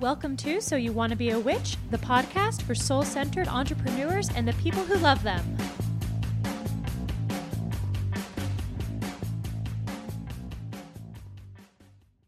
Welcome to So You Want to Be a Witch, the podcast for soul-centered entrepreneurs and the people who love them.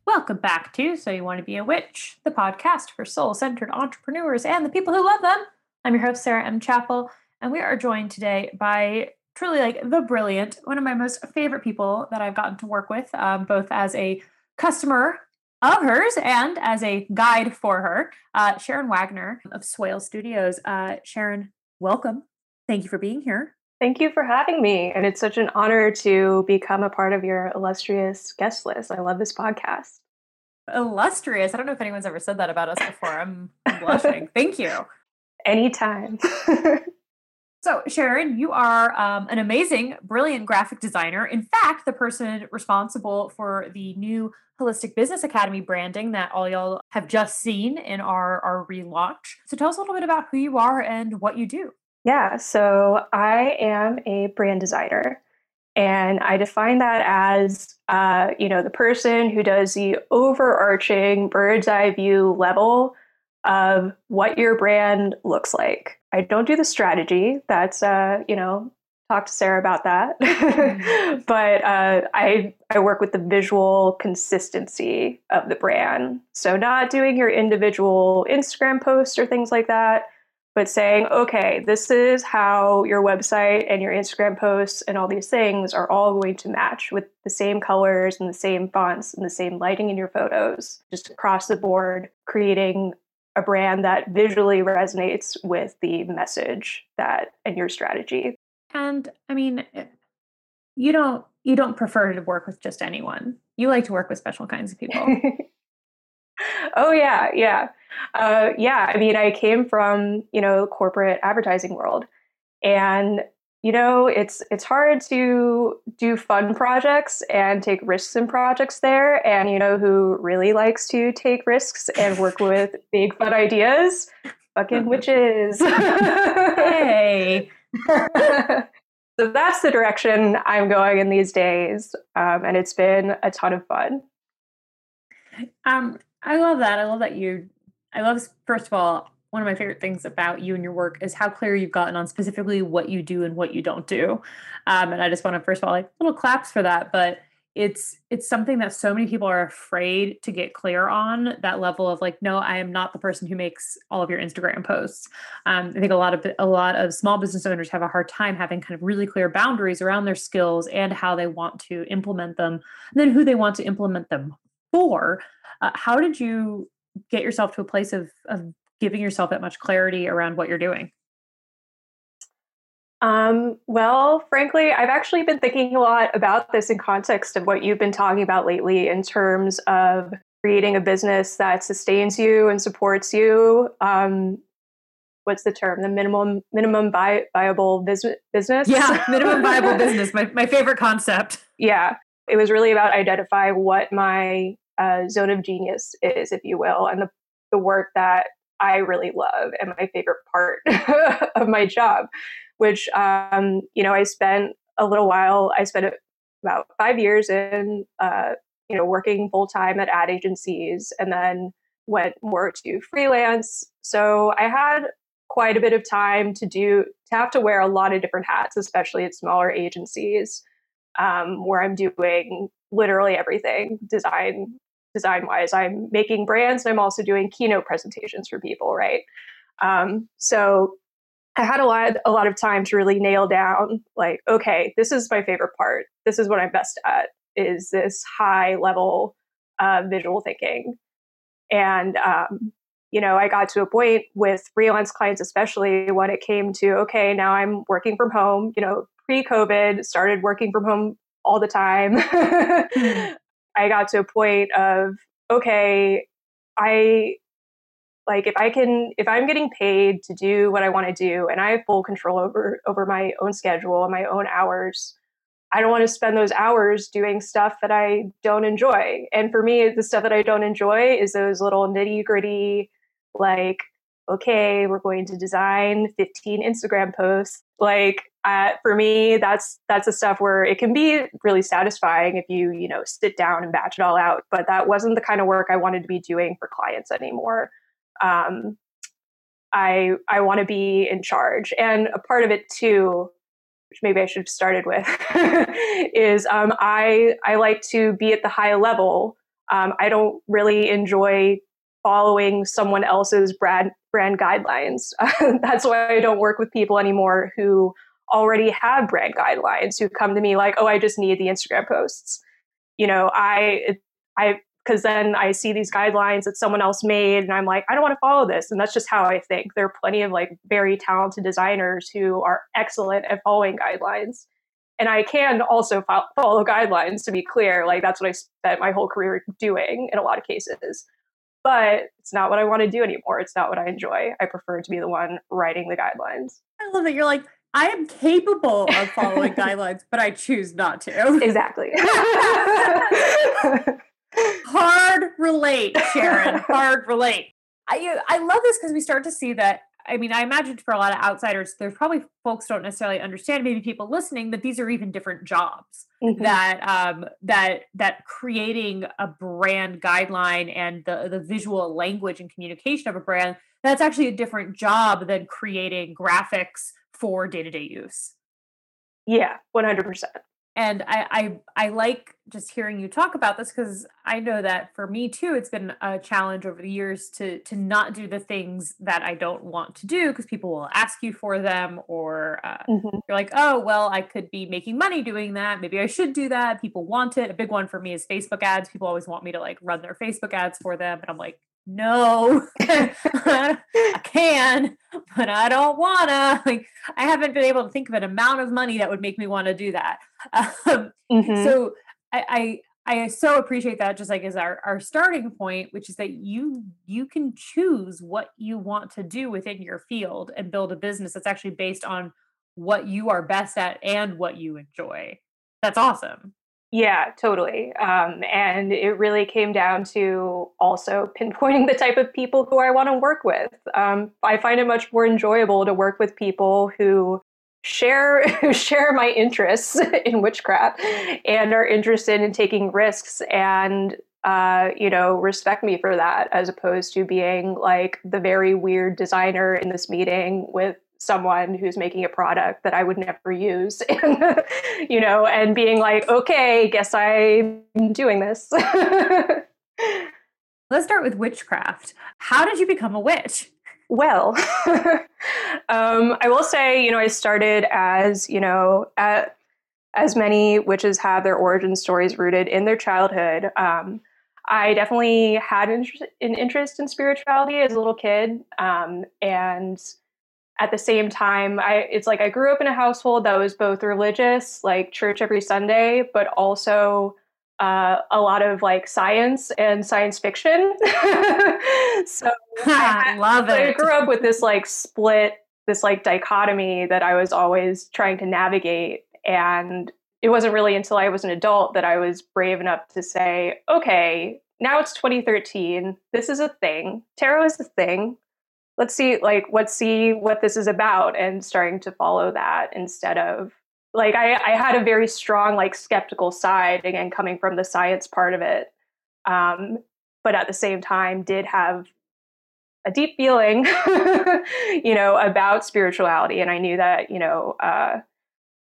Welcome back to So You Want to Be a Witch, the podcast for soul-centered entrepreneurs and the people who love them. I'm your host, Sarah M. Chappell, and we are joined today by truly the brilliant, one of my most favorite people that I've gotten to work with, both as a customer of hers and as a guide for her, Sharon Wagner of Swail Studios. Sharon, welcome. Thank you for being here. Thank you for having me. And it's such an honor to become a part of your illustrious guest list. I love this podcast. Illustrious. I don't know if anyone's ever said that about us before. I'm blushing. Thank you. Anytime. So Sharon, you are an amazing, brilliant graphic designer. In fact, the person responsible for the new Holistic Business Academy branding that all y'all have just seen in our relaunch. So tell us a little bit about who you are and what you do. Yeah, so I am a brand designer, and I define that as, the person who does the overarching bird's eye view level of what your brand looks like. I don't do the strategy. That's, talk to Sarah about that. But I work with the visual consistency of the brand. So not doing your individual Instagram posts or things like that, but saying, okay, this is how your website and your Instagram posts and all these things are all going to match with the same colors and the same fonts and the same lighting in your photos, just across the board, creating a brand that visually resonates with the message and your strategy. And I mean, you don't prefer to work with just anyone. You like to work with special kinds of people. Oh yeah. Yeah. I mean, I came from, the corporate advertising world, and, it's hard to do fun projects and take risks in projects there. And who really likes to take risks and work with big fun ideas? Fucking witches. Hey. So that's the direction I'm going in these days. And it's been a ton of fun. I love that. First of all, one of my favorite things about you and your work is how clear you've gotten on specifically what you do and what you don't do. And I just want to, first of all, little claps for that, but it's something that so many people are afraid to get clear on, that level of no, I am not the person who makes all of your Instagram posts. I think a lot of small business owners have a hard time having kind of really clear boundaries around their skills and how they want to implement them, and then who they want to implement them for. How did you get yourself to a place of giving yourself that much clarity around what you're doing? Well, frankly, I've actually been thinking a lot about this in context of what you've been talking about lately in terms of creating a business that sustains you and supports you. What's the term? The minimum viable business? Yeah, minimum viable business. My favorite concept. Yeah. It was really about identifying what my zone of genius is, if you will, and the work that I really love and my favorite part of my job, which, I spent about 5 years in, working full time at ad agencies, and then went more to freelance. So I had quite a bit of time to have to wear a lot of different hats, especially at smaller agencies, where I'm doing literally everything design wise. I'm making brands, and I'm also doing keynote presentations for people, right? So I had a lot of time to really nail down, okay, this is my favorite part. This is what I'm best at, is this high level visual thinking. And, I got to a point with freelance clients, especially when it came to, okay, now I'm working from home, pre-COVID, started working from home all the time. I got to a point of, okay, if I'm getting paid to do what I want to do, and I have full control over my own schedule and my own hours, I don't want to spend those hours doing stuff that I don't enjoy. And for me, the stuff that I don't enjoy is those little nitty gritty, okay, we're going to design 15 Instagram posts. For me, that's the stuff where it can be really satisfying if you, sit down and batch it all out. But that wasn't the kind of work I wanted to be doing for clients anymore. I want to be in charge. And a part of it too, which maybe I should have started with, is I like to be at the high level. I don't really enjoy following someone else's brand guidelines. That's why I don't work with people anymore who already have brand guidelines, who come to me like, oh, I just need the Instagram posts. You know, because then I see these guidelines that someone else made and I'm like, I don't want to follow this. And that's just how I think. There are plenty of like very talented designers who are excellent at following guidelines. And I can also follow guidelines, to be clear. Like, that's what I spent my whole career doing in a lot of cases. But it's not what I want to do anymore. It's not what I enjoy. I prefer to be the one writing the guidelines. I love that you're like, I am capable of following guidelines, but I choose not to. Exactly. Hard relate, Sharon. Hard relate. I love this because we start to see that. I mean, I imagine for a lot of outsiders, there's probably folks don't necessarily understand, maybe people listening, that these are even different jobs. Mm-hmm. That creating a brand guideline and the visual language and communication of a brand, that's actually a different job than creating graphics for day-to-day use. Yeah, 100%. And I like just hearing you talk about this, because I know that for me too, it's been a challenge over the years to not do the things that I don't want to do because people will ask you for them, or you're like, oh, well, I could be making money doing that. Maybe I should do that. People want it. A big one for me is Facebook ads. People always want me to like run their Facebook ads for them. And I'm like, no, I can, but I don't want to. Like, I haven't been able to think of an amount of money that would make me want to do that. So I so appreciate that, just like as our starting point, which is that you can choose what you want to do within your field and build a business that's actually based on what you are best at and what you enjoy. That's awesome. Yeah, totally. And it really came down to also pinpointing the type of people who I want to work with. I find it much more enjoyable to work with people who share my interests in witchcraft and are interested in taking risks and, respect me for that, as opposed to being like the very weird designer in this meeting with someone who's making a product that I would never use, and, and being like, okay, guess I'm doing this. Let's start with witchcraft. How did you become a witch? Well, I will say, I started as, as many witches have their origin stories rooted in their childhood. I definitely had an interest in spirituality as a little kid. And at the same time, it's like I grew up in a household that was both religious, like church every Sunday, but also a lot of like science and science fiction. So I love it. I grew up with this like split, this like dichotomy that I was always trying to navigate. And it wasn't really until I was an adult that I was brave enough to say, okay, now it's 2013. This is a thing. Tarot is a thing. Let's see what this is about, and starting to follow that instead of like, I had a very strong, like, skeptical side, again, coming from the science part of it. But at the same time did have a deep feeling, about spirituality. And I knew that,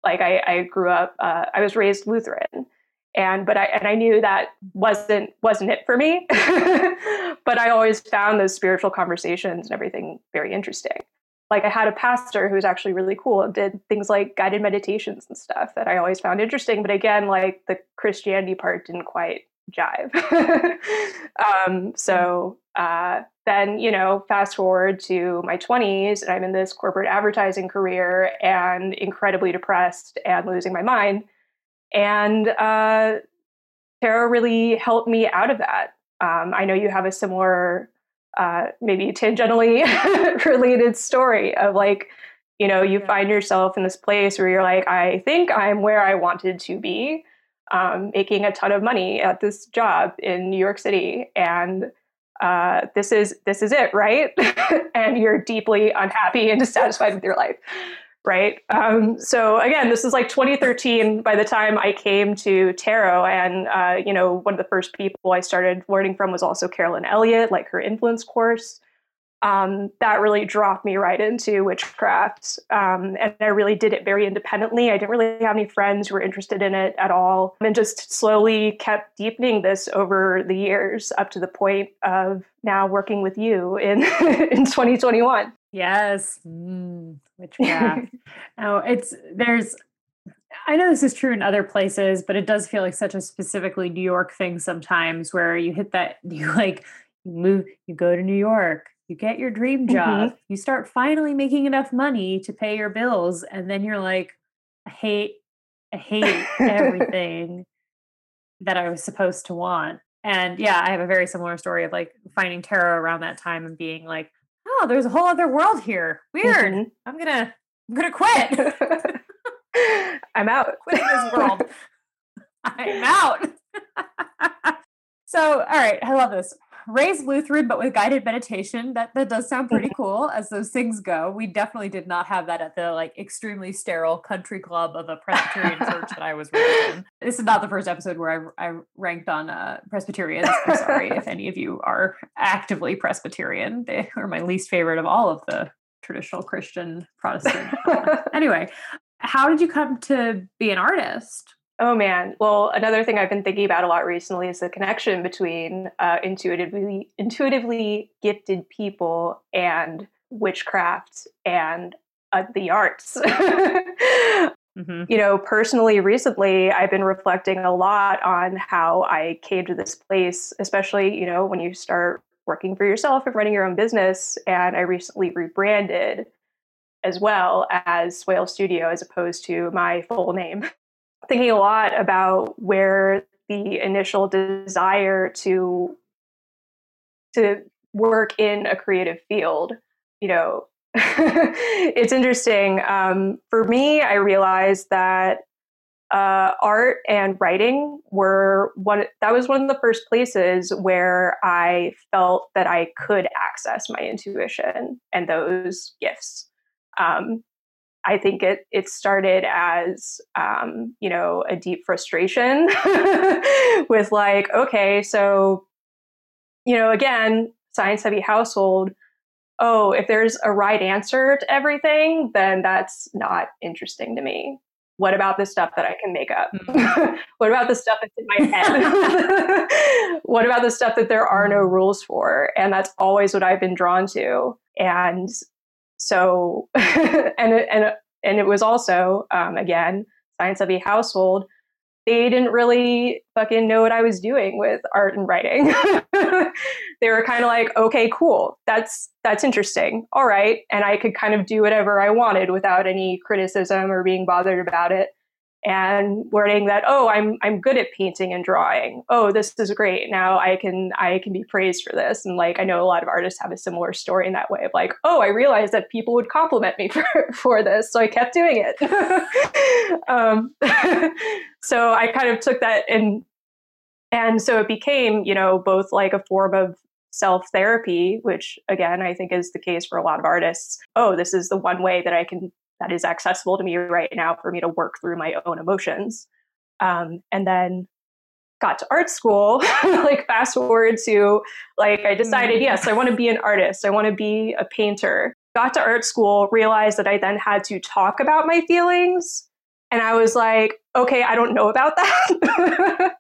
I grew up, I was raised Lutheran. But I knew that wasn't it for me, but I always found those spiritual conversations and everything very interesting. Like, I had a pastor who was actually really cool and did things like guided meditations and stuff that I always found interesting. But again, like, the Christianity part didn't quite jive. Then, fast forward to my 20s, and I'm in this corporate advertising career and incredibly depressed and losing my mind. And tarot really helped me out of that. I know you have a similar, maybe tangentially related story of like, you find yourself in this place where you're like, I think I'm where I wanted to be, making a ton of money at this job in New York City. And this is it, right? And you're deeply unhappy and dissatisfied with your life. Right. So again, this is like 2013 by the time I came to tarot. And, one of the first people I started learning from was also Carolyn Elliott, like her influence course. that really dropped me right into witchcraft. And I really did it very independently. I didn't really have any friends who were interested in it at all, and just slowly kept deepening this over the years up to the point of now working with you in, in 2021. Yes. Witchcraft. I know this is true in other places, but it does feel like such a specifically New York thing sometimes, where you hit that, you go to New York, you get your dream job, you start finally making enough money to pay your bills. And then you're like, I hate everything that I was supposed to want. And yeah, I have a very similar story of like finding tarot around that time and being like, oh, there's a whole other world here. Weird. Mm-hmm. I'm going to quit. I'm out. Quitting this world. I'm out. So, all right. I love this. Raised Lutheran, but with guided meditation. That does sound pretty cool as those things go. We definitely did not have that at the like extremely sterile country club of a Presbyterian church that I was raised in. This is not the first episode where I ranked on Presbyterians. I'm sorry if any of you are actively Presbyterian. They are my least favorite of all of the traditional Christian Protestant. Anyway. How did you come to be an artist? Oh, man. Well, another thing I've been thinking about a lot recently is the connection between intuitively gifted people and witchcraft and the arts. Mm-hmm. You know, personally, recently, I've been reflecting a lot on how I came to this place, especially, you know, when you start working for yourself and running your own business. And I recently rebranded as well as Swail Studio, as opposed to my full name. Thinking a lot about where the initial desire to work in a creative field, you know, it's interesting. For me, I realized that art and writing was one of the first places where I felt that I could access my intuition and those gifts. I think it started as, you know, a deep frustration with like, okay, so, you know, again, science heavy household. Oh, if there's a right answer to everything, then that's not interesting to me. What about the stuff that I can make up? What about the stuff that's in my head? What about the stuff that there are no rules for? And that's always what I've been drawn to. And so, and it was also, again, science heavy household. They didn't really fucking know what I was doing with art and writing. They were kind of like, okay, cool. That's interesting. All right. And I could kind of do whatever I wanted without any criticism or being bothered about it. And learning that, oh, I'm good at painting and drawing. Oh, this is great. Now I can be praised for this. And like, I know a lot of artists have a similar story in that way of like, oh, I realized that people would compliment me for this. So I kept doing it. So I kind of took that and so it became, you know, both like a form of self-therapy, which again, I think is the case for a lot of artists. Oh, this is the one way that I can that is accessible to me right now for me to work through my own emotions. And then got to art school, like fast forward to like, I decided, yes, I want to be an artist. I want to be a painter. Got to art school, realized that I then had to talk about my feelings. And I was like, okay, I don't know about that.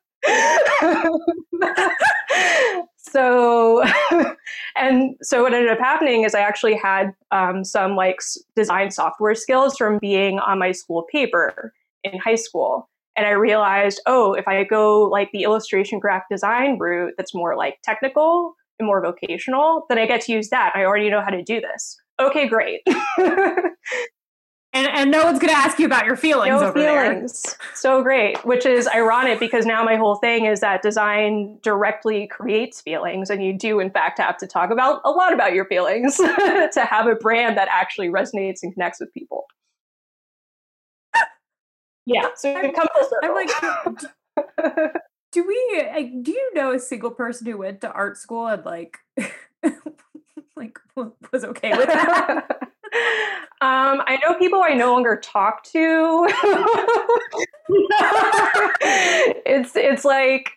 So what ended up happening is I actually had some like design software skills from being on my school paper in high school. And I realized, oh, if I go like the illustration graphic design route, that's more like technical and more vocational, then I get to use that. I already know how to do this. Okay, great. And no one's going to ask you about your feelings. No over feelings. There. So great, which is ironic because now my whole thing is that design directly creates feelings. And you do, in fact, have to talk about a lot about your feelings to have a brand that actually resonates and connects with people. Yeah. So you come full circle. I'm like, do you know a single person who went to art school and like, like was okay with that? I know people I no longer talk to. It's like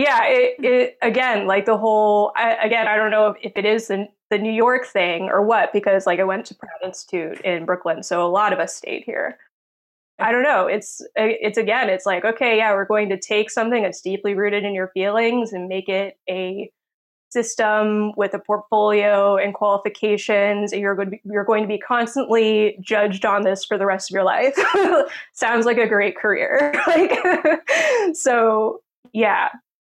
Yeah, it again, like the whole, I don't know if it is the New York thing or what, because like I went to Pratt Institute in Brooklyn, so a lot of us stayed here. I don't know. It's again, it's like, okay, yeah, we're going to take something that's deeply rooted in your feelings and make it a system with a portfolio and qualifications. And you're going to be constantly judged on this for the rest of your life. Sounds like a great career. Like, so yeah,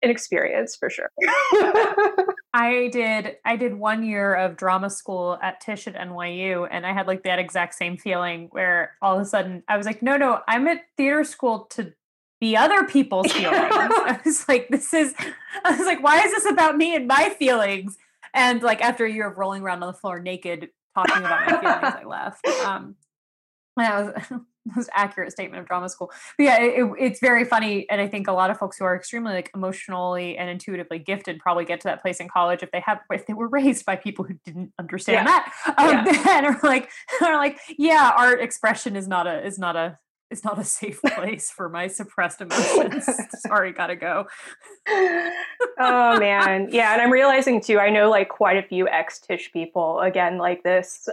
an experience for sure. I did 1 year of drama school at Tisch at NYU, and I had like that exact same feeling where all of a sudden I was like, no, I'm at theater school to be other people's feelings. I was like, why is this about me and my feelings? And like after a year of rolling around on the floor naked, talking about my feelings, I left. That was an accurate statement of drama school. But yeah, it's very funny. And I think a lot of folks who are extremely like emotionally and intuitively gifted probably get to that place in college if they were raised by people who didn't understand that. And are like, yeah, art expression is not a safe place for my suppressed emotions. Sorry, gotta go. Oh man. Yeah. And I'm realizing too, I know like quite a few ex-Tisch people, again, like this,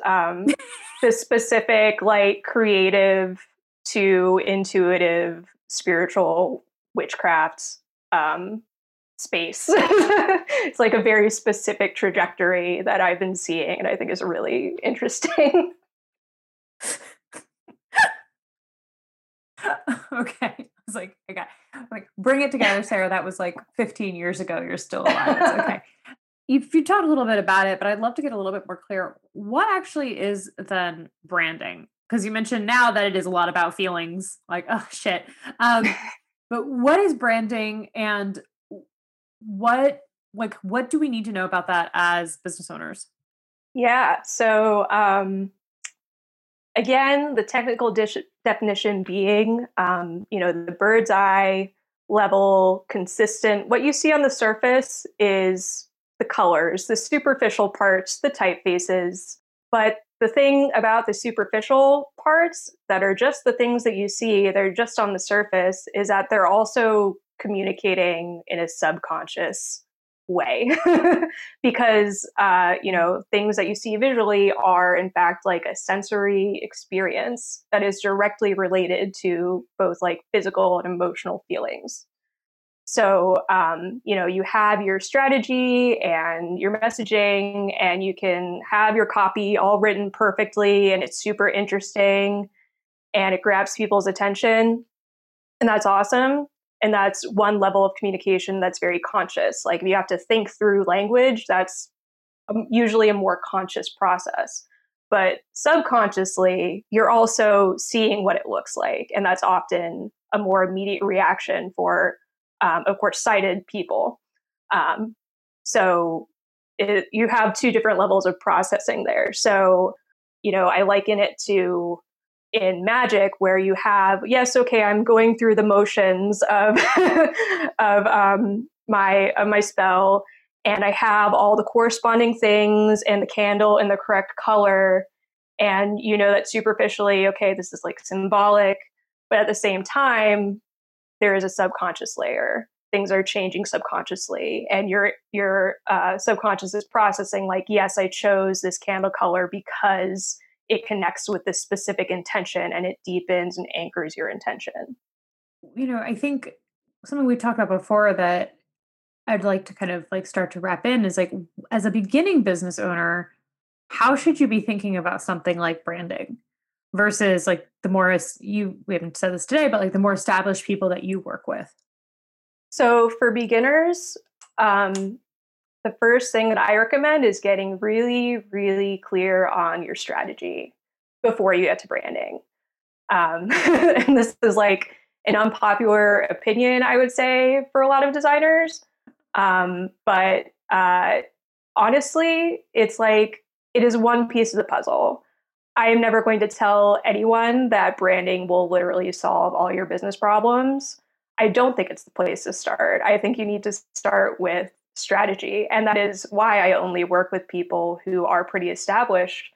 this specific, like creative to intuitive, spiritual witchcraft space. It's like a very specific trajectory that I've been seeing, and I think is really interesting. Okay. I was like, bring it together, Sarah. That was like 15 years ago. You're still alive. It's okay. If you talked a little bit about it, but I'd love to get a little bit more clear. What actually is then branding? Because you mentioned now that it is a lot about feelings, like, oh shit. But what is branding, and what do we need to know about that as business owners? Yeah. So, again, the technical definition being, the bird's eye level, consistent. What you see on the surface is the colors, the superficial parts, the typefaces. But the thing about the superficial parts that are just the things that you see, they're just on the surface, is that they're also communicating in a subconscious way. Because, things that you see visually are in fact like a sensory experience that is directly related to both like physical and emotional feelings. So, you have your strategy and your messaging, and you can have your copy all written perfectly, and it's super interesting and it grabs people's attention, and that's awesome. And that's one level of communication that's very conscious. Like if you have to think through language, that's usually a more conscious process. But subconsciously, you're also seeing what it looks like. And that's often a more immediate reaction for, of course, sighted people. You have two different levels of processing there. So, I liken it to in magic, where you have, yes, okay, I'm going through the motions of my spell, and I have all the corresponding things and the candle and the correct color, and you know that superficially, okay, this is like symbolic, but at the same time, there is a subconscious layer. Things are changing subconsciously, and your subconscious is processing like, yes, I chose this candle color because it connects with this specific intention, and it deepens and anchors your intention. I think something we talked about before that I'd like to kind of like start to wrap in is like, as a beginning business owner, how should you be thinking about something like branding versus like the more, we haven't said this today, but like the more established people that you work with? So for beginners, the first thing that I recommend is getting really, really clear on your strategy before you get to branding. And this is like an unpopular opinion, I would say, for a lot of designers. But honestly, it's like, it is one piece of the puzzle. I am never going to tell anyone that branding will literally solve all your business problems. I don't think it's the place to start. I think you need to start with strategy. And that is why I only work with people who are pretty established,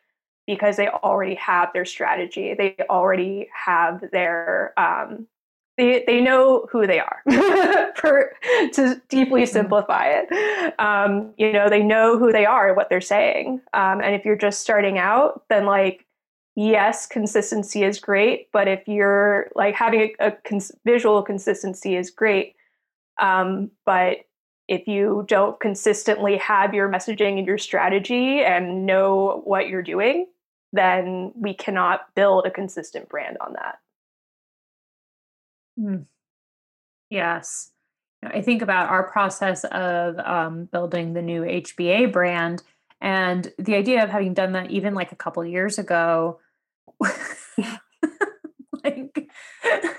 because they already have their strategy. They already have their They know who they are, to deeply simplify it. They know who they are and what they're saying. And if you're just starting out, then like, yes, consistency is great. But if you're like having a visual consistency is great. But if you don't consistently have your messaging and your strategy and know what you're doing, then we cannot build a consistent brand on that. Mm. Yes. I think about our process of building the new HBA brand, and the idea of having done that even like a couple years ago, like I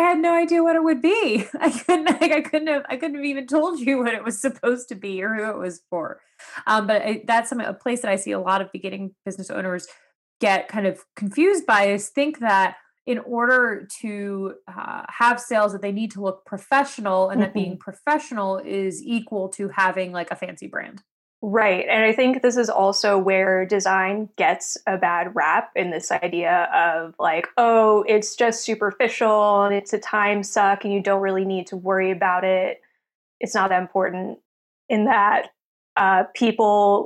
had no idea what it would be. I couldn't have even told you what it was supposed to be or who it was for. But that's a place that I see a lot of beginning business owners get kind of confused by, is think that in order to have sales that they need to look professional, and that being professional is equal to having like a fancy brand. Right. And I think this is also where design gets a bad rap, in this idea of like, oh, it's just superficial and it's a time suck and you don't really need to worry about it. It's not that important. In that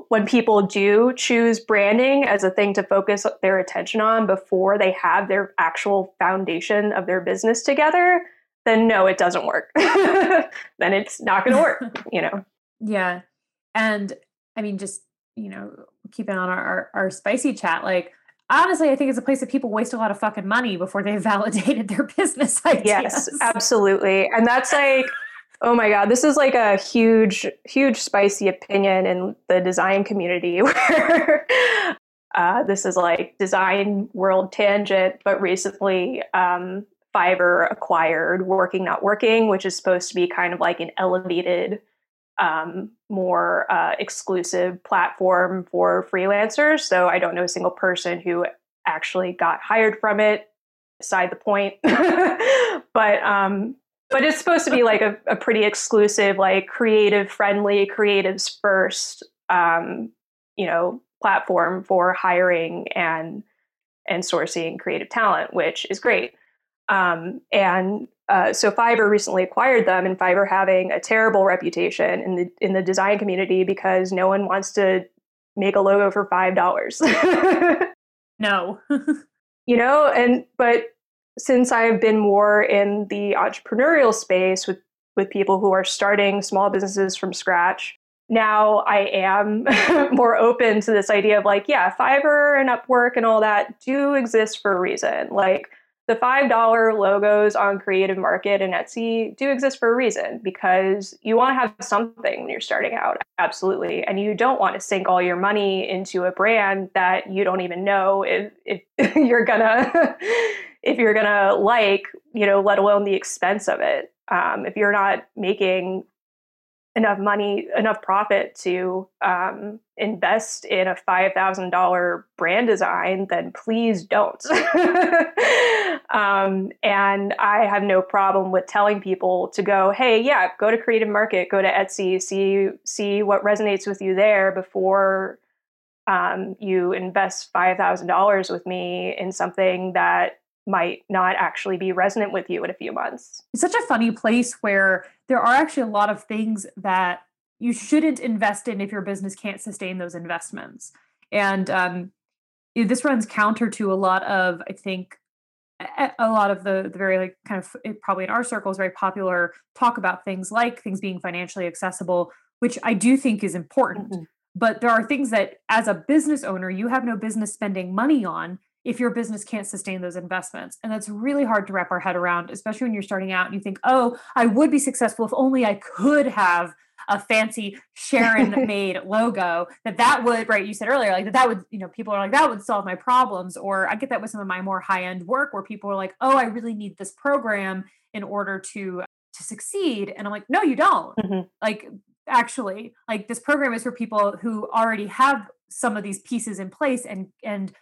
when people do choose branding as a thing to focus their attention on before they have their actual foundation of their business together, then no, it doesn't work. Then it's not going to work, Yeah. And I mean, just, keeping on our spicy chat, like, honestly, I think it's a place that people waste a lot of fucking money before they've validated their business ideas. Yes, absolutely. And that's like, oh my God, this is like a huge, huge spicy opinion in the design community where this is like design world tangent. But recently, Fiverr acquired Working Not Working, which is supposed to be kind of like an elevated, more exclusive platform for freelancers. So I don't know a single person who actually got hired from it, beside the point. But it's supposed to be like a pretty exclusive, like creative friendly, creatives first, platform for hiring and sourcing creative talent, which is great. So Fiverr recently acquired them, and Fiverr having a terrible reputation in the design community because no one wants to make a logo for $5. No. But since I've been more in the entrepreneurial space with people who are starting small businesses from scratch, now I am more open to this idea of like, yeah, Fiverr and Upwork and all that do exist for a reason. Like the $5 logos on Creative Market and Etsy do exist for a reason, because you want to have something when you're starting out. Absolutely. And you don't want to sink all your money into a brand that you don't even know if you're gonna... if you're going to let alone the expense of it, if you're not making enough profit to invest in a $5,000 brand design, then please don't. And I have no problem with telling people to go, hey, yeah, go to Creative Market, go to Etsy, see what resonates with you there before you invest $5,000 with me in something that might not actually be resonant with you in a few months. It's such a funny place where there are actually a lot of things that you shouldn't invest in if your business can't sustain those investments. And this runs counter to a lot of the very like kind of probably in our circles, very popular talk about things like things being financially accessible, which I do think is important. Mm-hmm. But there are things that as a business owner, you have no business spending money on if your business can't sustain those investments. And that's really hard to wrap our head around, especially when you're starting out and you think, oh, I would be successful if only I could have a fancy Sharon made logo, that would, right. You said earlier, like that would, people are like, that would solve my problems. Or I get that with some of my more high-end work where people are like, oh, I really need this program in order to succeed. And I'm like, no, you don't. Mm-hmm. Actually, this program is for people who already have some of these pieces in place, and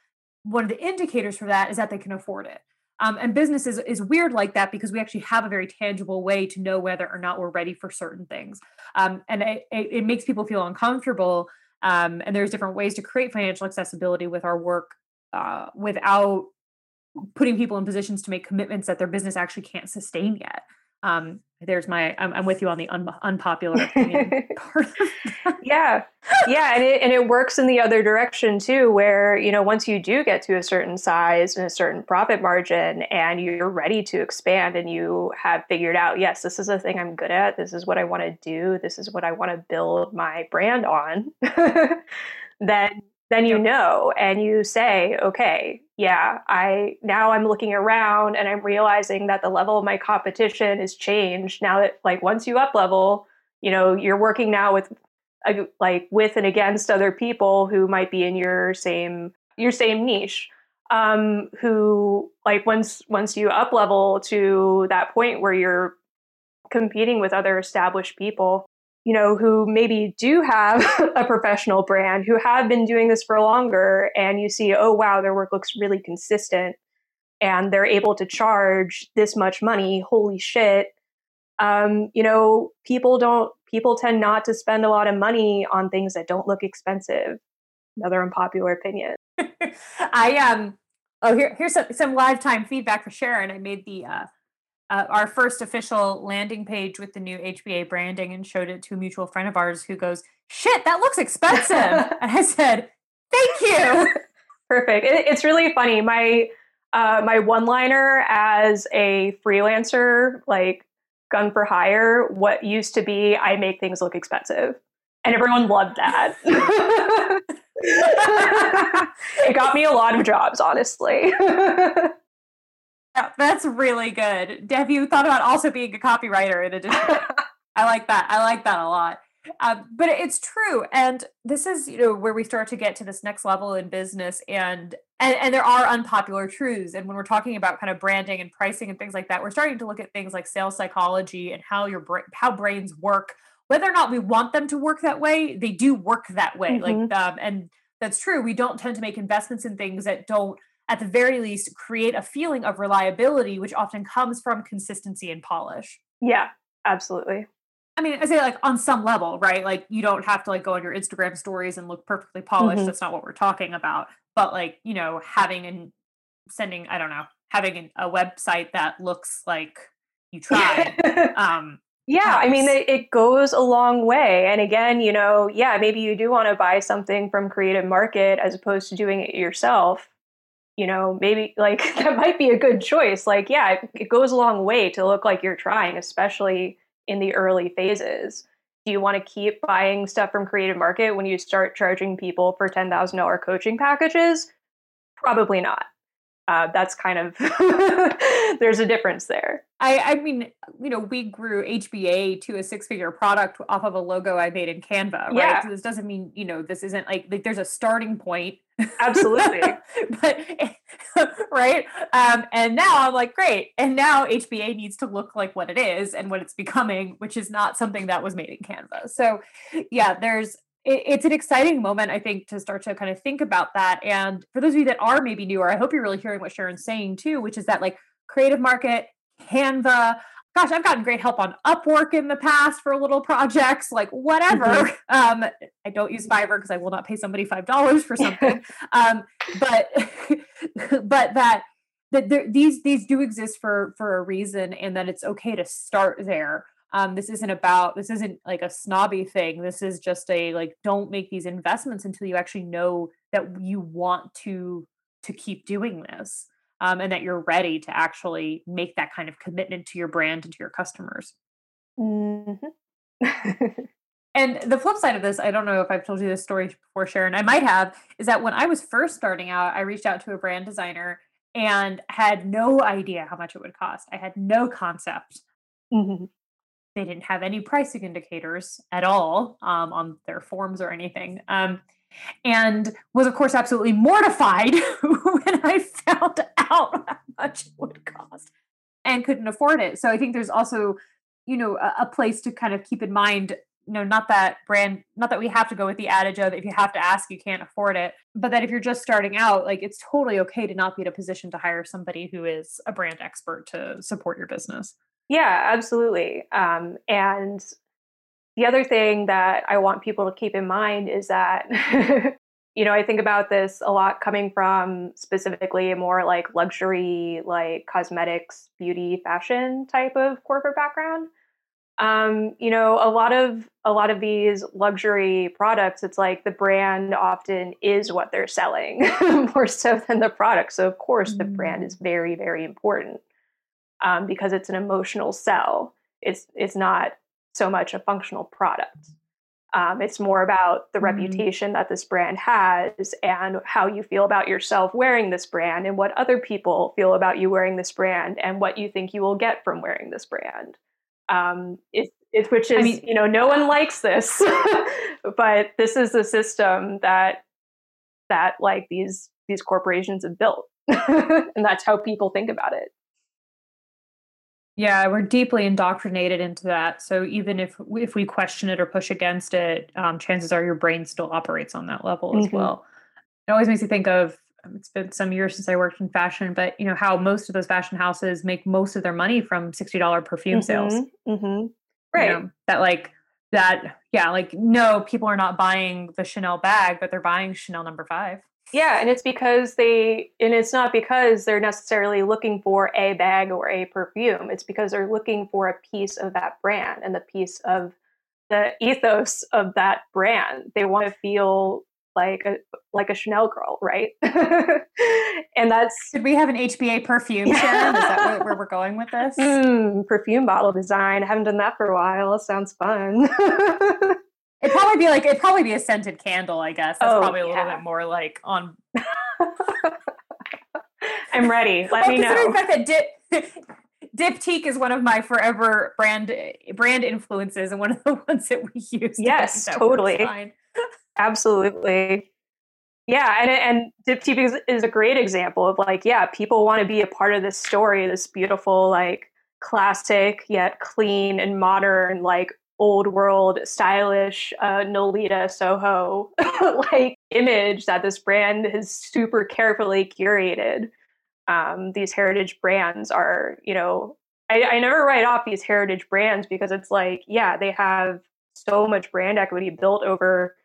one of the indicators for that is that they can afford it. And business is weird like that, because we actually have a very tangible way to know whether or not we're ready for certain things. And it makes people feel uncomfortable. And there's different ways to create financial accessibility with our work without putting people in positions to make commitments that their business actually can't sustain yet. There's my, I'm with you on the unpopular opinion part. Yeah. And it works in the other direction too, where, you know, once you do get to a certain size and a certain profit margin and you're ready to expand and you have figured out, yes, this is the thing I'm good at. This is what I want to do. This is what I want to build my brand on. Then you know, and you say, okay, yeah, now I'm looking around and I'm realizing that the level of my competition has changed now that, like, once you up level, you know, you're working now with with and against other people who might be in your same niche, who, like, once you up level to that point where you're competing with other established people, you know, who maybe do have a professional brand, who have been doing this for longer, and you see, oh, wow, their work looks really consistent and they're able to charge this much money. Holy shit. You know, people tend not to spend a lot of money on things that don't look expensive. Another unpopular opinion. Here's some lifetime feedback for Sharon. I made the, our first official landing page with the new HBA branding and showed it to a mutual friend of ours who goes, shit, that looks expensive. And I said, thank you. Perfect. It's really funny. My one-liner as a freelancer, like gun for hire, what used to be, I make things look expensive. And everyone loved that. It got me a lot of jobs, honestly. Yeah, that's really good. Have you thought about also being a copywriter in addition? I like that. I like that a lot. But it's true. And this is, you know, where we start to get to this next level in business. And there are unpopular truths. And when we're talking about kind of branding and pricing and things like that, we're starting to look at things like sales psychology and how brains work. Whether or not we want them to work that way, they do work that way. Mm-hmm. And that's true. We don't tend to make investments in things that don't, at the very least, create a feeling of reliability, which often comes from consistency and polish. Yeah, absolutely. I mean, I say, like, on some level, right? Like, you don't have to, like, go on your Instagram stories and look perfectly polished. Mm-hmm. That's not what we're talking about. But, like, you know, having a website that looks like you tried. Yeah, I mean, it goes a long way. And again, you know, yeah, maybe you do want to buy something from Creative Market as opposed to doing it yourself. You know, maybe, like, that might be a good choice. Like, yeah, it goes a long way to look like you're trying, especially in the early phases. Do you want to keep buying stuff from Creative Market when you start charging people for $10,000 coaching packages? Probably not. That's kind of, there's a difference there. I mean, you know, we grew HBA to a 6-figure product off of a logo I made in Canva, right? Yeah. So this doesn't mean, you know, this isn't like there's a starting point. Absolutely. But, right. And now I'm like, great. And now HBA needs to look like what it is and what it's becoming, which is not something that was made in Canva. So yeah, it's an exciting moment, I think, to start to kind of think about that. And for those of you that are maybe newer, I hope you're really hearing what Sharon's saying too, which is that, like, Creative Market, Canva, gosh, I've gotten great help on Upwork in the past for little projects, like, whatever. Mm-hmm. I don't use Fiverr because I will not pay somebody $5 for something. But that there, these do exist for a reason, and that it's okay to start there. This isn't like a snobby thing. This is just a, like, don't make these investments until you actually know that you want to keep doing this, and that you're ready to actually make that kind of commitment to your brand and to your customers. Mm-hmm. And the flip side of this, I don't know if I've told you this story before, Sharon, I might have, is that when I was first starting out, I reached out to a brand designer and had no idea how much it would cost. I had no concept. Mm-hmm. They didn't have any pricing indicators at all on their forms or anything. And was, of course, absolutely mortified when I found out how much it would cost and couldn't afford it. So I think there's also, you know, a place to kind of keep in mind, you know, not that we have to go with the adage of, if you have to ask, you can't afford it, but that if you're just starting out, like, it's totally okay to not be in a position to hire somebody who is a brand expert to support your business. Yeah, absolutely. And the other thing that I want people to keep in mind is that you know, I think about this a lot coming from specifically more like luxury, like cosmetics, beauty, fashion type of corporate background. You know, a lot of these luxury products, it's like the brand often is what they're selling more so than the product. So of course the brand is very, very important, because it's an emotional sell. It's not so much a functional product. It's more about the reputation that this brand has and how you feel about yourself wearing this brand and what other people feel about you wearing this brand and what you think you will get from wearing this brand. You know, no one likes this, but this is the system that like these corporations have built. And that's how people think about it. Yeah, we're deeply indoctrinated into that. So even if we question it or push against it, chances are your brain still operates on that level as well. It always makes you think of, it's been some years since I worked in fashion, but you know how most of those fashion houses make most of their money from $60 perfume sales. Right. You know, no, people are not buying the Chanel bag, but they're buying Chanel number 5. Yeah, and it's not because they're necessarily looking for a bag or a perfume. It's because they're looking for a piece of that brand and the piece of the ethos of that brand. They want to feel like a Chanel girl, right? And that's... Should we have an HBA perfume, Sharon? Is that where we're going with this? Perfume bottle design. I haven't done that for a while. Sounds fun. It'd probably be a scented candle, I guess. That's a little bit more like on. I'm ready. Let me know. Considering the fact that Diptyque is one of my forever brand influences and one of the ones that we use. Yes, totally. Absolutely. Yeah. And Diptyque is a great example of like, yeah, people want to be a part of this story, this beautiful, like classic yet clean and modern, like old world, stylish, Nolita, Soho, like image that this brand has super carefully curated. These heritage brands are, you know, I never write off these heritage brands because it's like, yeah, they have so much brand equity built over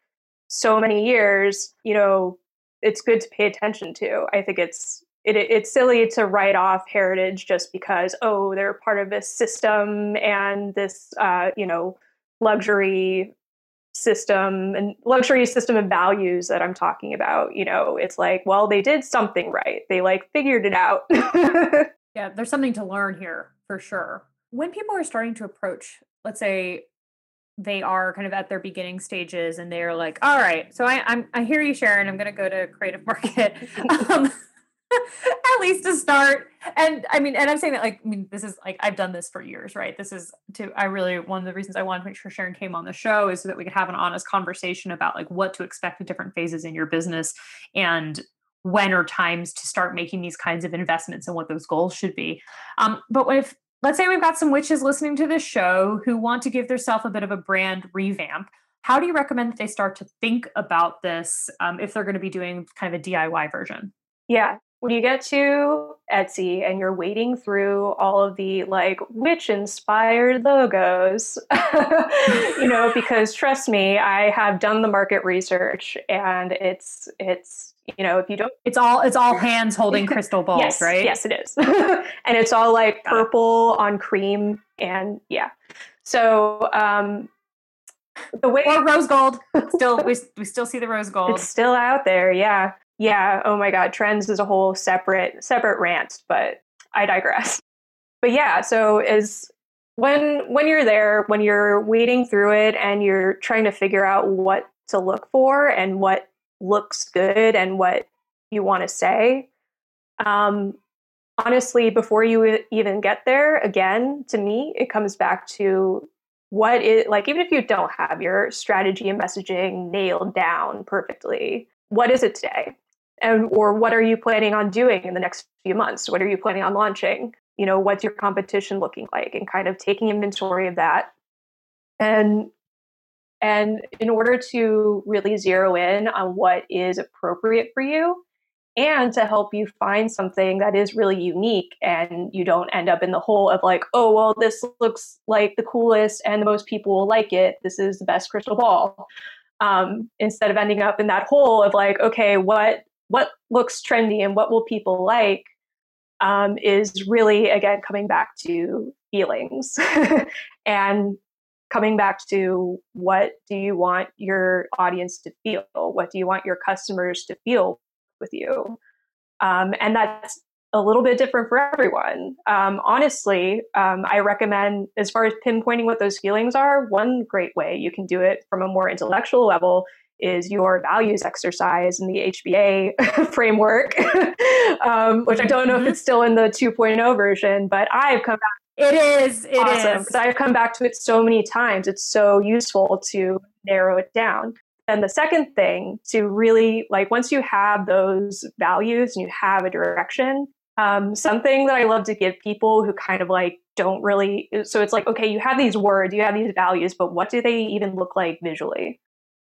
so many years, you know, it's good to pay attention to. I think it's silly to write off heritage just because, oh, they're part of this system and this, you know, luxury system and values that I'm talking about. You know, it's like, well, they did something right. They like figured it out. Yeah, there's something to learn here for sure. When people are starting to approach, let's say, they are kind of at their beginning stages and they're like, all right, so I hear you, Sharon, I'm going to go to Creative Market. At least to start. And I mean, and I'm saying that like, I mean, this is like, I've done this for years, right? One of the reasons I wanted to make sure Sharon came on the show is so that we could have an honest conversation about like what to expect at different phases in your business and when are times to start making these kinds of investments and what those goals should be. Let's say we've got some witches listening to this show who want to give themselves a bit of a brand revamp. How do you recommend that they start to think about this if they're going to be doing kind of a DIY version? Yeah. When you get to Etsy and you're wading through all of the like witch inspired logos, you know, because trust me, I have done the market research and it's, you know, if you don't, it's all hands holding crystal balls, yes, right? Yes, it is. And it's all like purple on cream and yeah. So, the way or rose gold still, we still see the rose gold. It's still out there. Yeah. Yeah. Oh my God. Trends is a whole separate rant, but I digress. But yeah, so is when you're there, when you're wading through it and you're trying to figure out what to look for and what looks good and what you want to say. Honestly, before you even get there, again, to me, it comes back to what is like, even if you don't have your strategy and messaging nailed down perfectly, what is it today? Or what are you planning on doing in the next few months? What are you planning on launching? You know, what's your competition looking like? And kind of taking inventory of that. And in order to really zero in on what is appropriate for you and to help you find something that is really unique and you don't end up in the hole of like, oh, well, this looks like the coolest and the most people will like it. This is the best crystal ball. instead of ending up in that hole of like, okay, what looks trendy and what will people like, is really, again, coming back to feelings and coming back to what do you want your audience to feel? What do you want your customers to feel with you? And that's a little bit different for everyone. Honestly, I recommend, as far as pinpointing what those feelings are, one great way you can do it from a more intellectual level is your values exercise in the HBA framework, which I don't know if it's still in the 2.0 version, but I've come back. It is awesome. I've come back to it so many times. It's so useful to narrow it down. And the second thing to really, like, once you have those values and you have a direction, something that I love to give people who kind of like don't really, so it's like, okay, you have these words, you have these values, but what do they even look like visually?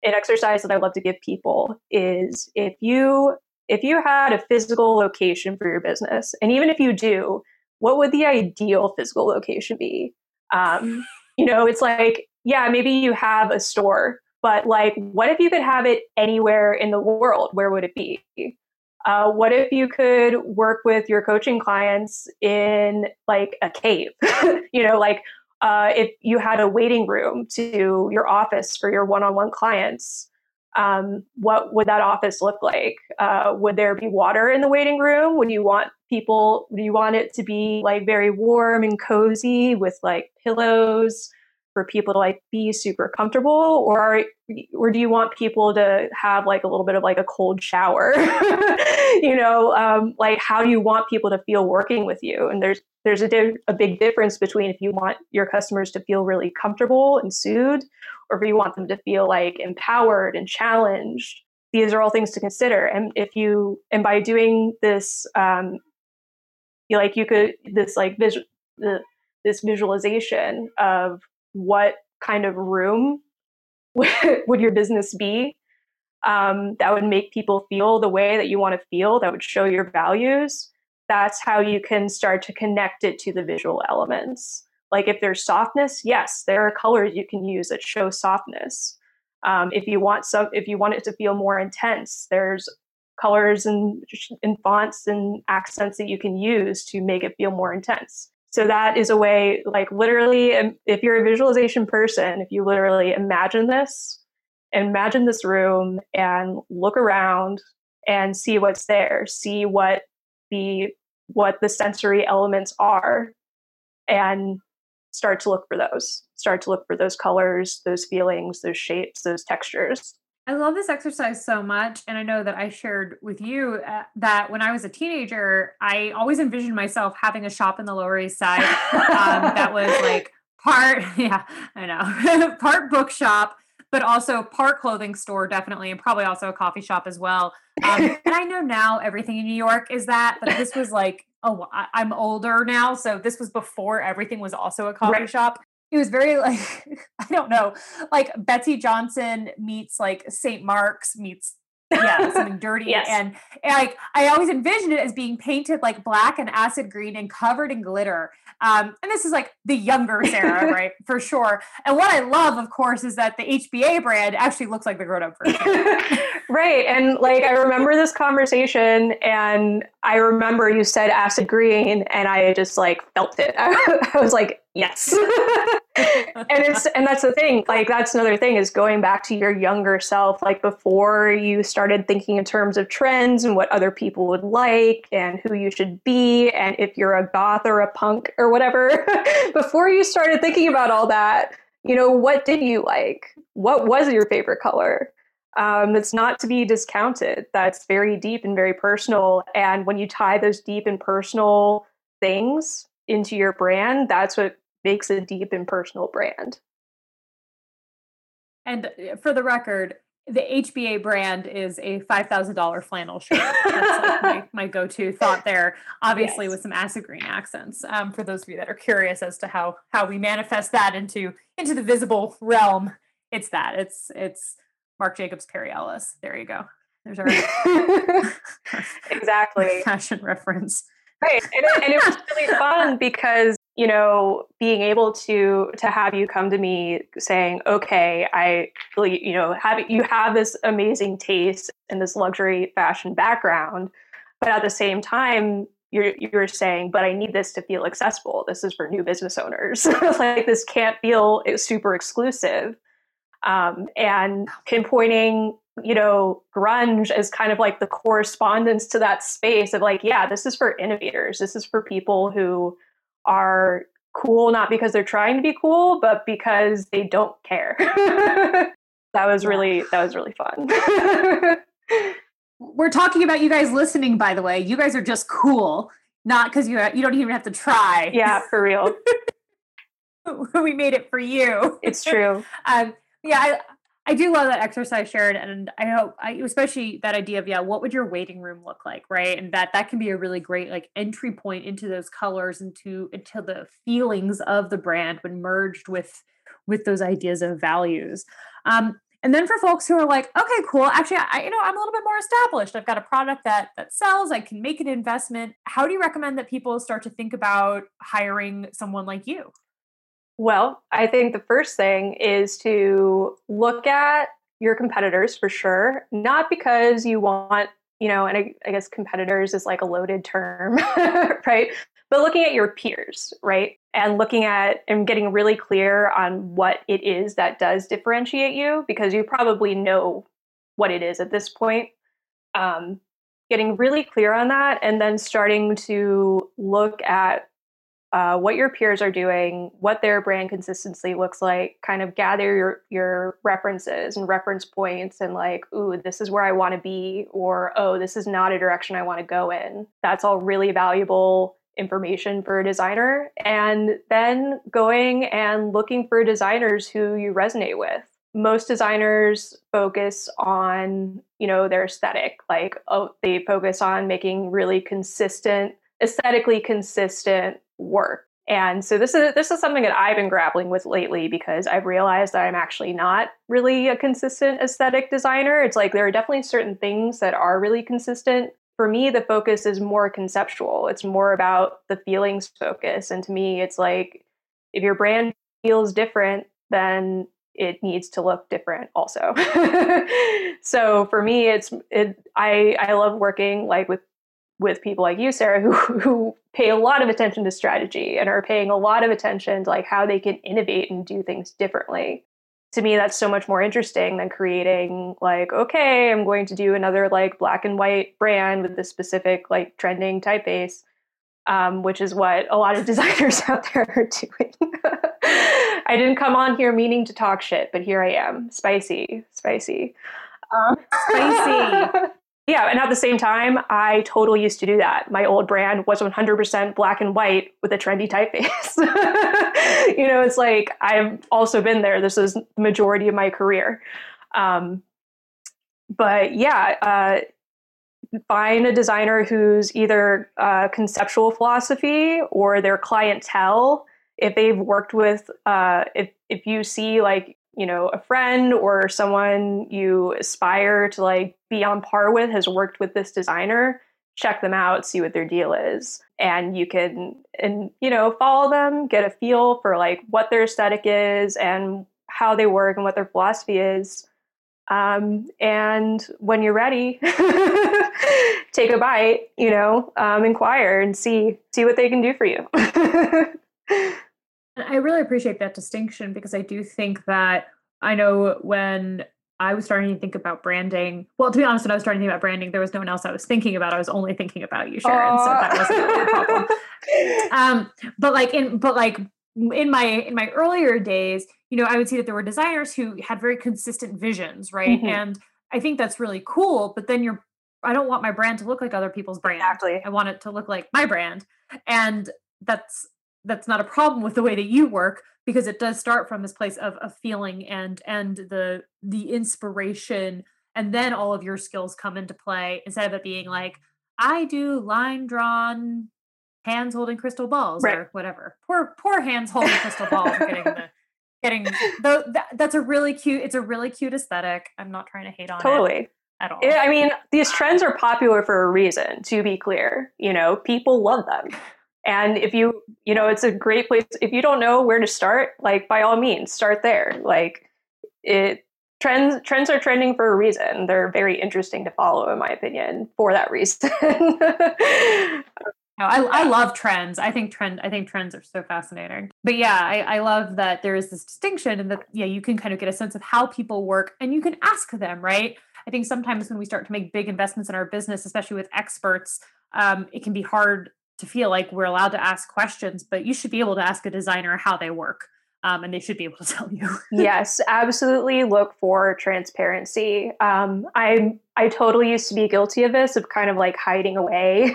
An exercise that I love to give people is if you had a physical location for your business, and even if you do, what would the ideal physical location be? It's like, yeah, maybe you have a store, but like, what if you could have it anywhere in the world? Where would it be? What if you could work with your coaching clients in like a cave? If you had a waiting room to your office for your one-on-one clients, what would that office look like? Would there be water in the waiting room? Do you want it to be like very warm and cozy with like pillows for people to like be super comfortable? Or do you want people to have like a little bit of like a cold shower? How do you want people to feel working with you? And there's a big difference between if you want your customers to feel really comfortable and soothed, or if you want them to feel like empowered and challenged. These are all things to consider. And by doing this, this visualization of what kind of room would your business be, that would make people feel the way that you want to feel, that would show your values. That's how you can start to connect it to the visual elements. Like if there's softness, yes, there are colors you can use that show softness. If you want it to feel more intense, there's colors and fonts and accents that you can use to make it feel more intense. So that is a way, like literally, if you're a visualization person, if you literally imagine this room and look around and see what's there, see what the sensory elements are, and start to look for those colors, those feelings, those shapes, those textures. I love this exercise so much. And I know that I shared with you that when I was a teenager, I always envisioned myself having a shop in the Lower East Side that was like part bookshop, but also part clothing store, definitely, and probably also a coffee shop as well. And I know now everything in New York is that, but this was like, I'm older now. So this was before everything was also a coffee shop. It was very like, I don't know, like Betsy Johnson meets like St. Mark's meets something dirty. Yes. And like, I always envisioned it as being painted like black and acid green and covered in glitter. And this is like the younger Sarah, right? For sure. And what I love, of course, is that the HBA brand actually looks like the grown-up version. Right. And like, I remember this conversation and I remember you said acid green and I just like felt it. I was like, yes. And that's the thing, like, that's another thing is going back to your younger self, like before you started thinking in terms of trends and what other people would like and who you should be. And if you're a goth or a punk or whatever, before you started thinking about all that, what did you like? What was your favorite color? It's not to be discounted. That's very deep and very personal. And when you tie those deep and personal things into your brand, that's what makes a deep and personal brand. And for the record, the HBA brand is a $5,000 flannel shirt. That's like my go-to thought there, obviously, yes, with some acid green accents. For those of you that are curious as to how we manifest that into the visible realm, it's that. It's Marc Jacobs, Perry Ellis. There you go. There's our exactly fashion reference. Right. And it was really fun because you know, being able to have you come to me saying, okay, you have this amazing taste and this luxury fashion background, but at the same time, you're saying, but I need this to feel accessible. This is for new business owners. Like, this can't feel super exclusive. And pinpointing, you know, grunge as kind of like the correspondence to that space of like, yeah, this is for innovators. This is for people who are cool, not because they're trying to be cool, but because they don't care. That was really fun. We're talking about you guys listening, by the way. You guys are just cool, not because you don't even have to try. Yeah, for real. We made it for you. It's true. I do love that exercise, Sharon. And I hope, especially that idea of, what would your waiting room look like, right? And that can be a really great like entry point into those colors, into the feelings of the brand when merged with those ideas of values. And then for folks who are like, okay, cool. Actually, I'm a little bit more established. I've got a product that sells. I can make an investment. How do you recommend that people start to think about hiring someone like you? Well, I think the first thing is to look at your competitors for sure. Not because you want, and I guess competitors is like a loaded term, right? But looking at your peers, right? And looking at and getting really clear on what it is that does differentiate you, because you probably know what it is at this point. Getting really clear on that, and then starting to look at what your peers are doing, what their brand consistency looks like, kind of gather your references and reference points and like, ooh, this is where I want to be, or, oh, this is not a direction I want to go in. That's all really valuable information for a designer. And then going and looking for designers who you resonate with. Most designers focus on, their aesthetic, like, oh, they focus on making really consistent, aesthetically consistent work. And so this is something that I've been grappling with lately, because I've realized that I'm actually not really a consistent aesthetic designer. It's like there are definitely certain things that are really consistent. For me, the focus is more conceptual. It's more about the feelings focus. And to me, it's like, if your brand feels different, then it needs to look different also. So for me, I love working like with people like you, Sarah, who pay a lot of attention to strategy and are paying a lot of attention to like how they can innovate and do things differently. To me, that's so much more interesting than creating like, okay, I'm going to do another like black and white brand with this specific like trending typeface, which is what a lot of designers out there are doing. I didn't come on here meaning to talk shit, but here I am. Spicy. Yeah. And at the same time, I totally used to do that. My old brand was 100% black and white with a trendy typeface. It's like, I've also been there. This is the majority of my career. Find a designer who's either conceptual philosophy or their clientele. If they've worked with, if you see like, a friend or someone you aspire to like be on par with has worked with this designer, check them out, see what their deal is. And you can, follow them, get a feel for like what their aesthetic is and how they work and what their philosophy is. And when you're ready, take a bite, inquire and see what they can do for you. I really appreciate that distinction, because I do think that, I know when I was starting to think about branding, well, to be honest, when I was starting to think about branding, there was no one else I was thinking about. I was only thinking about you, Sharon. Aww. So that wasn't really a problem. But in my earlier days, I would see that there were designers who had very consistent visions, right? Mm-hmm. And I think that's really cool. But then I don't want my brand to look like other people's brand. Exactly. I want it to look like my brand, and that's not a problem with the way that you work, because it does start from this place of a feeling and the inspiration, and then all of your skills come into play, instead of it being like, I do line drawn hands holding crystal balls, right, or whatever. Poor hands holding crystal balls are that's a really cute. It's a really cute aesthetic. I'm not trying to hate on it at all. I mean, these trends are popular for a reason, to be clear, people love them. And if you, you know, it's a great place. If you don't know where to start, like by all means, start there. Like it, trends are trending for a reason. They're very interesting to follow, in my opinion, for that reason. I love trends. I think trends are so fascinating. But yeah, I love that there is this distinction, and that you can kind of get a sense of how people work, and you can ask them, right? I think sometimes when we start to make big investments in our business, especially with experts, it can be hard to feel like we're allowed to ask questions, but you should be able to ask a designer how they work. And they should be able to tell you. Yes, absolutely. Look for transparency. I totally used to be guilty of this, of kind of like hiding away,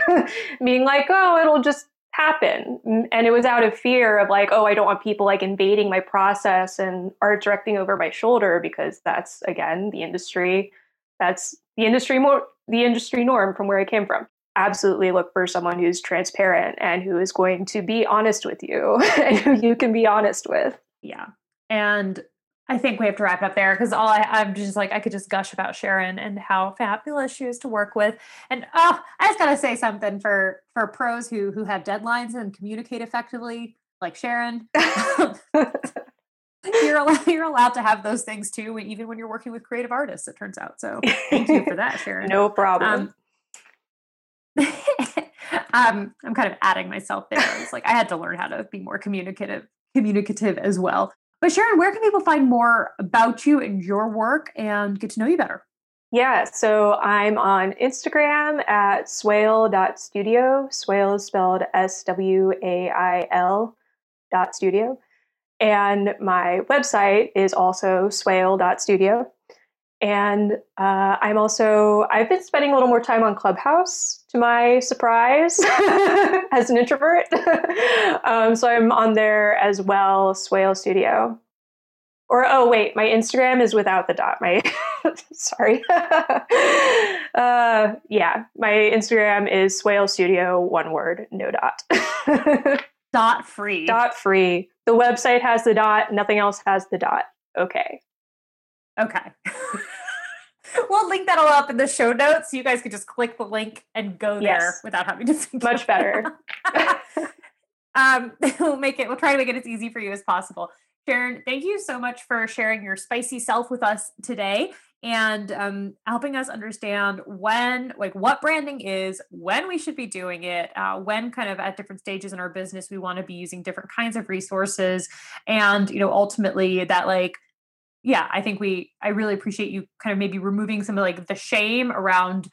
being like, oh, it'll just happen. And it was out of fear of like, oh, I don't want people like invading my process and art directing over my shoulder, because that's, again, the industry. That's the industry norm from where I came from. Absolutely look for someone who's transparent and who is going to be honest with you and who you can be honest with. Yeah. And I think we have to wrap it up there, because I'm just like, I could just gush about Sharon and how fabulous she is to work with. And I just got to say something for pros who have deadlines and communicate effectively, like Sharon. You're allowed to have those things too, even when you're working with creative artists, it turns out. So thank you for that, Sharon. No problem. I'm kind of adding myself there. It's like I had to learn how to be more communicative as well. But Sharon, where can people find more about you and your work and get to know you better? Yeah, so I'm on Instagram at swail.studio. Swail spelled swail.studio. And my website is also swail.studio. And I've been spending a little more time on Clubhouse, to my surprise, as an introvert. So I'm on there as well, Swail Studio. Or, oh, wait, my Instagram is without the dot. Sorry. Yeah, my Instagram is Swail Studio, one word, no dot. Dot free. The website has the dot. Nothing else has the dot. Okay. We'll link that all up in the show notes. So you guys can just click the link and go there without having to think. Much better. We'll try to make it as easy for you as possible. Sharon, thank you so much for sharing your spicy self with us today and helping us understand what branding is, when we should be doing it, when kind of at different stages in our business, we want to be using different kinds of resources. And, ultimately that I really appreciate you kind of maybe removing some of the shame around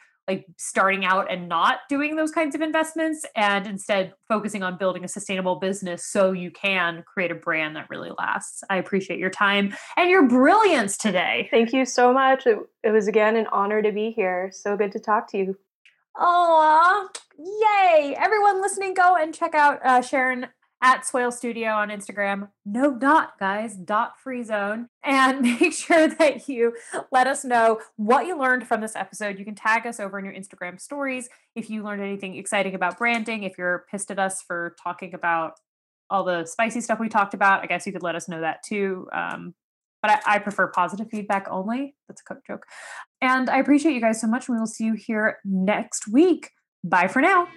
starting out and not doing those kinds of investments, and instead focusing on building a sustainable business so you can create a brand that really lasts. I appreciate your time and your brilliance today. Thank you so much. It was again an honor to be here. So good to talk to you. Oh, yay. Everyone listening, go and check out Sharon at Swail Studio on Instagram. No dot, guys, dot free zone. And make sure that you let us know what you learned from this episode. You can tag us over in your Instagram stories if you learned anything exciting about branding. If you're pissed at us for talking about all the spicy stuff we talked about, I guess you could let us know that too. But I prefer positive feedback only. That's a cook joke. And I appreciate you guys so much. We will see you here next week. Bye for now.